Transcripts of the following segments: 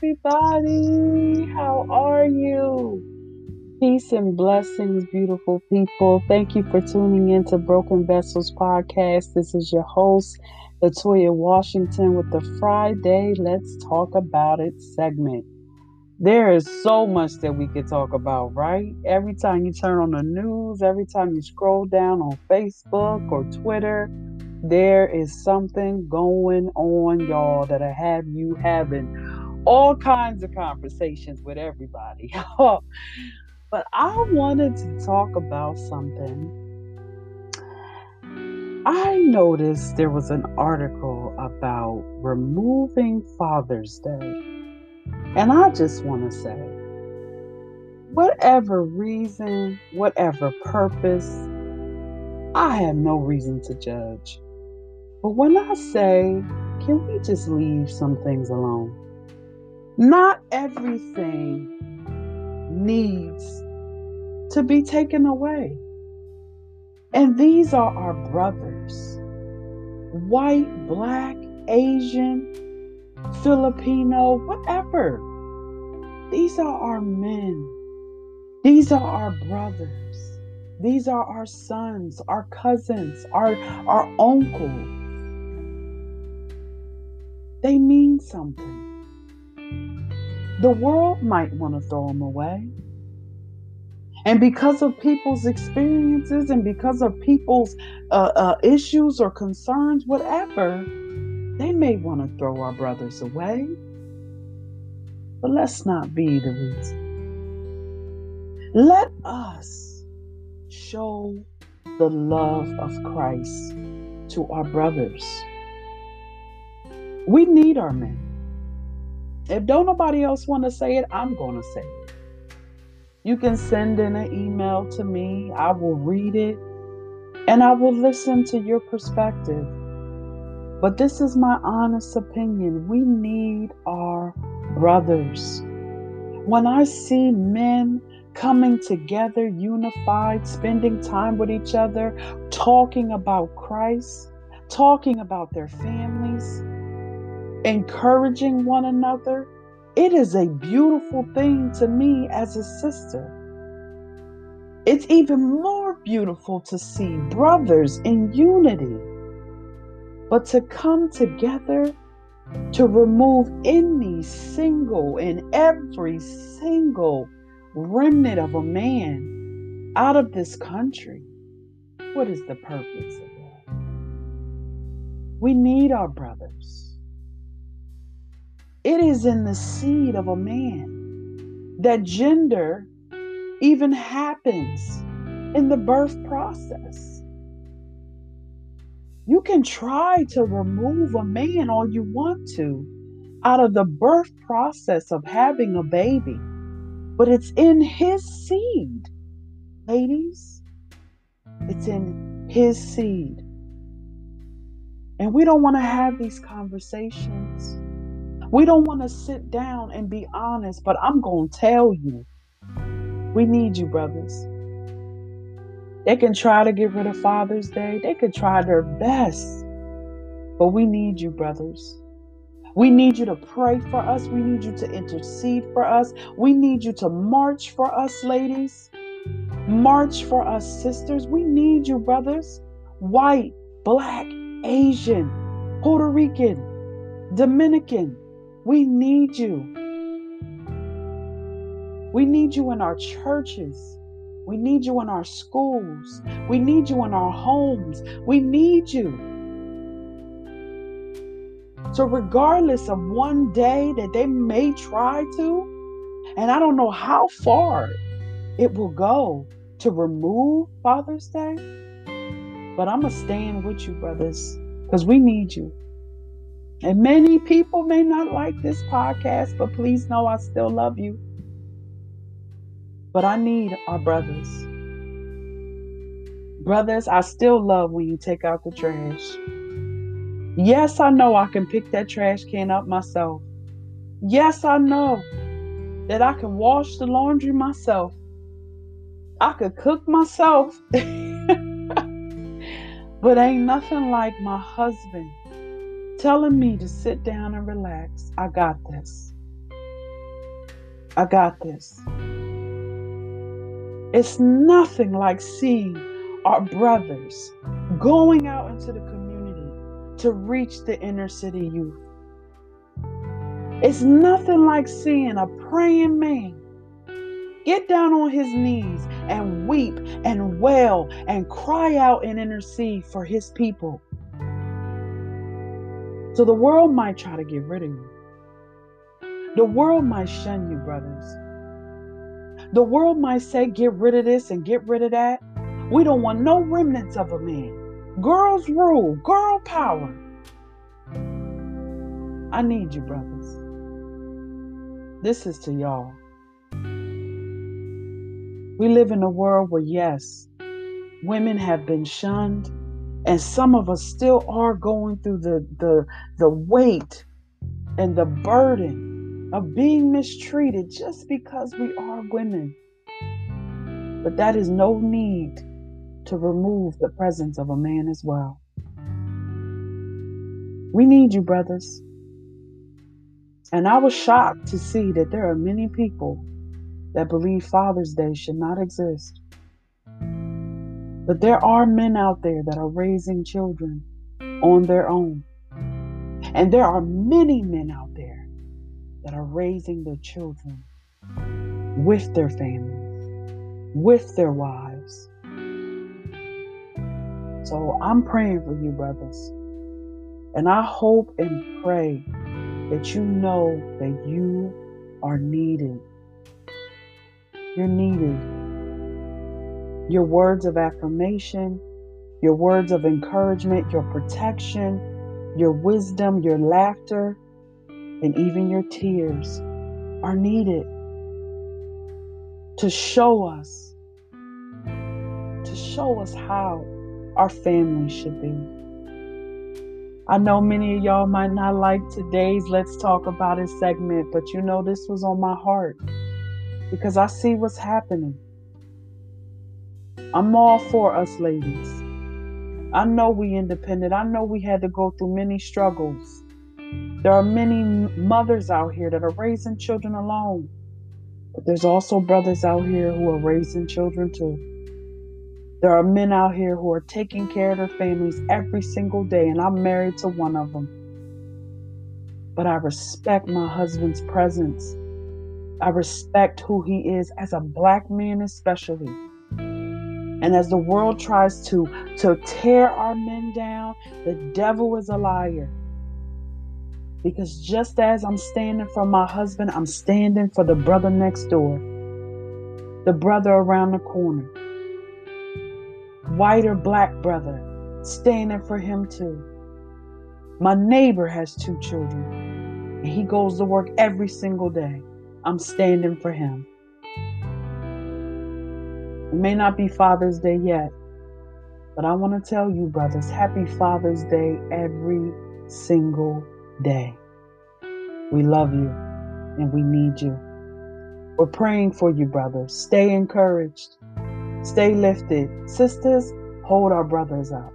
everybody. How are you? Peace and blessings, beautiful people. Thank you for tuning in to Broken Vessels Podcast. This is your host, Latoya Washington, with the Friday Let's Talk About It segment. There is so much that we could talk about, right? Every time you turn on the news, every time you scroll down on Facebook or Twitter, there is something going on, y'all, that'll have you having all kinds of conversations with everybody. But I wanted to talk about something. I noticed there was an article about removing Father's Day. And I just want to say, whatever reason, whatever purpose, I have no reason to judge. But when I say, can we just leave some things alone? Not everything needs to be taken away. And these are our brothers. White, black, Asian, Filipino, whatever. These are our men. These are our brothers. These are our sons, our cousins, our uncle. They mean something. The world might want to throw them away. And because of people's experiences and because of people's issues or concerns, whatever, they may want to throw our brothers away. But let's not be the reason. Let us show the love of Christ to our brothers. We need our men. If don't nobody else want to say it, I'm going to say it. You can send in an email to me. I will read it and I will listen to your perspective. But this is my honest opinion. We need our brothers. When I see men coming together, unified, spending time with each other, talking about Christ, talking about their families, encouraging one another. It is a beautiful thing to me as a sister. It's even more beautiful to see brothers in unity. But to come together to remove any single and every single remnant of a man out of this country. What is the purpose of that? We need our brothers. It is in the seed of a man that gender even happens in the birth process. You can try to remove a man all you want to out of the birth process of having a baby. But it's in his seed, ladies. It's in his seed. And we don't want to have these conversations. We don't want to sit down and be honest, but I'm going to tell you, we need you, brothers. They can try to get rid of Father's Day. They could try their best, but we need you, brothers. We need you to pray for us. We need you to intercede for us. We need you to march for us, ladies. March for us, sisters. We need you, brothers. White, black, Asian, Puerto Rican, Dominican. We need you. We need you in our churches. We need you in our schools. We need you in our homes. We need you. So regardless of one day that they may try to, and I don't know how far it will go to remove Father's Day, but I'm going to stand with you, brothers, because we need you. And many people may not like this podcast, but please know I still love you. But I need our brothers. Brothers, I still love when you take out the trash. Yes, I know I can pick that trash can up myself. Yes, I know that I can wash the laundry myself. I could cook myself. But ain't nothing like my husband telling me to sit down and relax. I got this. I got this. It's nothing like seeing our brothers going out into the community to reach the inner city youth. It's nothing like seeing a praying man get down on his knees and weep and wail and cry out and intercede for his people. So the world might try to get rid of you. The world might shun you, brothers. The world might say, get rid of this and get rid of that. We don't want no remnants of a man. Girls rule, girl power. I need you, brothers. This is to y'all. We live in a world where, yes, women have been shunned, and some of us still are going through the weight and the burden of being mistreated just because we are women. But that is no need to remove the presence of a man as well. We need you, brothers. And I was shocked to see that there are many people that believe Father's Day should not exist. But there are men out there that are raising children on their own. And there are many men out there that are raising their children with their families, with their wives. So I'm praying for you, brothers. And I hope and pray that you know that you are needed. You're needed. Your words of affirmation, your words of encouragement, your protection, your wisdom, your laughter, and even your tears are needed to show us how our family should be. I know many of y'all might not like today's Let's Talk About It segment, but you know this was on my heart because I see what's happening. I'm all for us ladies. I know we independent. I know we had to go through many struggles. There are many mothers out here that are raising children alone. But there's also brothers out here who are raising children too. There are men out here who are taking care of their families every single day, and I'm married to one of them. But I respect my husband's presence. I respect who he is as a black man especially. And as the world tries to tear our men down, the devil is a liar. Because just as I'm standing for my husband, I'm standing for the brother next door, the brother around the corner, white or black brother, standing for him too. My neighbor has 2 children, and he goes to work every single day. I'm standing for him. It may not be Father's Day yet, but I want to tell you, brothers, happy Father's Day every single day. We love you and we need you. We're praying for you, brothers. Stay encouraged. Stay lifted. Sisters, hold our brothers up.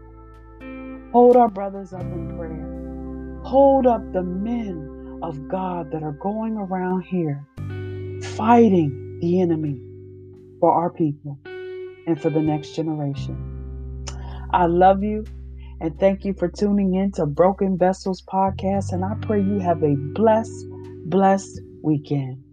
Hold our brothers up in prayer. Hold up the men of God that are going around here fighting the enemy for our people and for the next generation. I love you. And thank you for tuning in to Broken Vessels Podcast. And I pray you have a blessed, blessed weekend.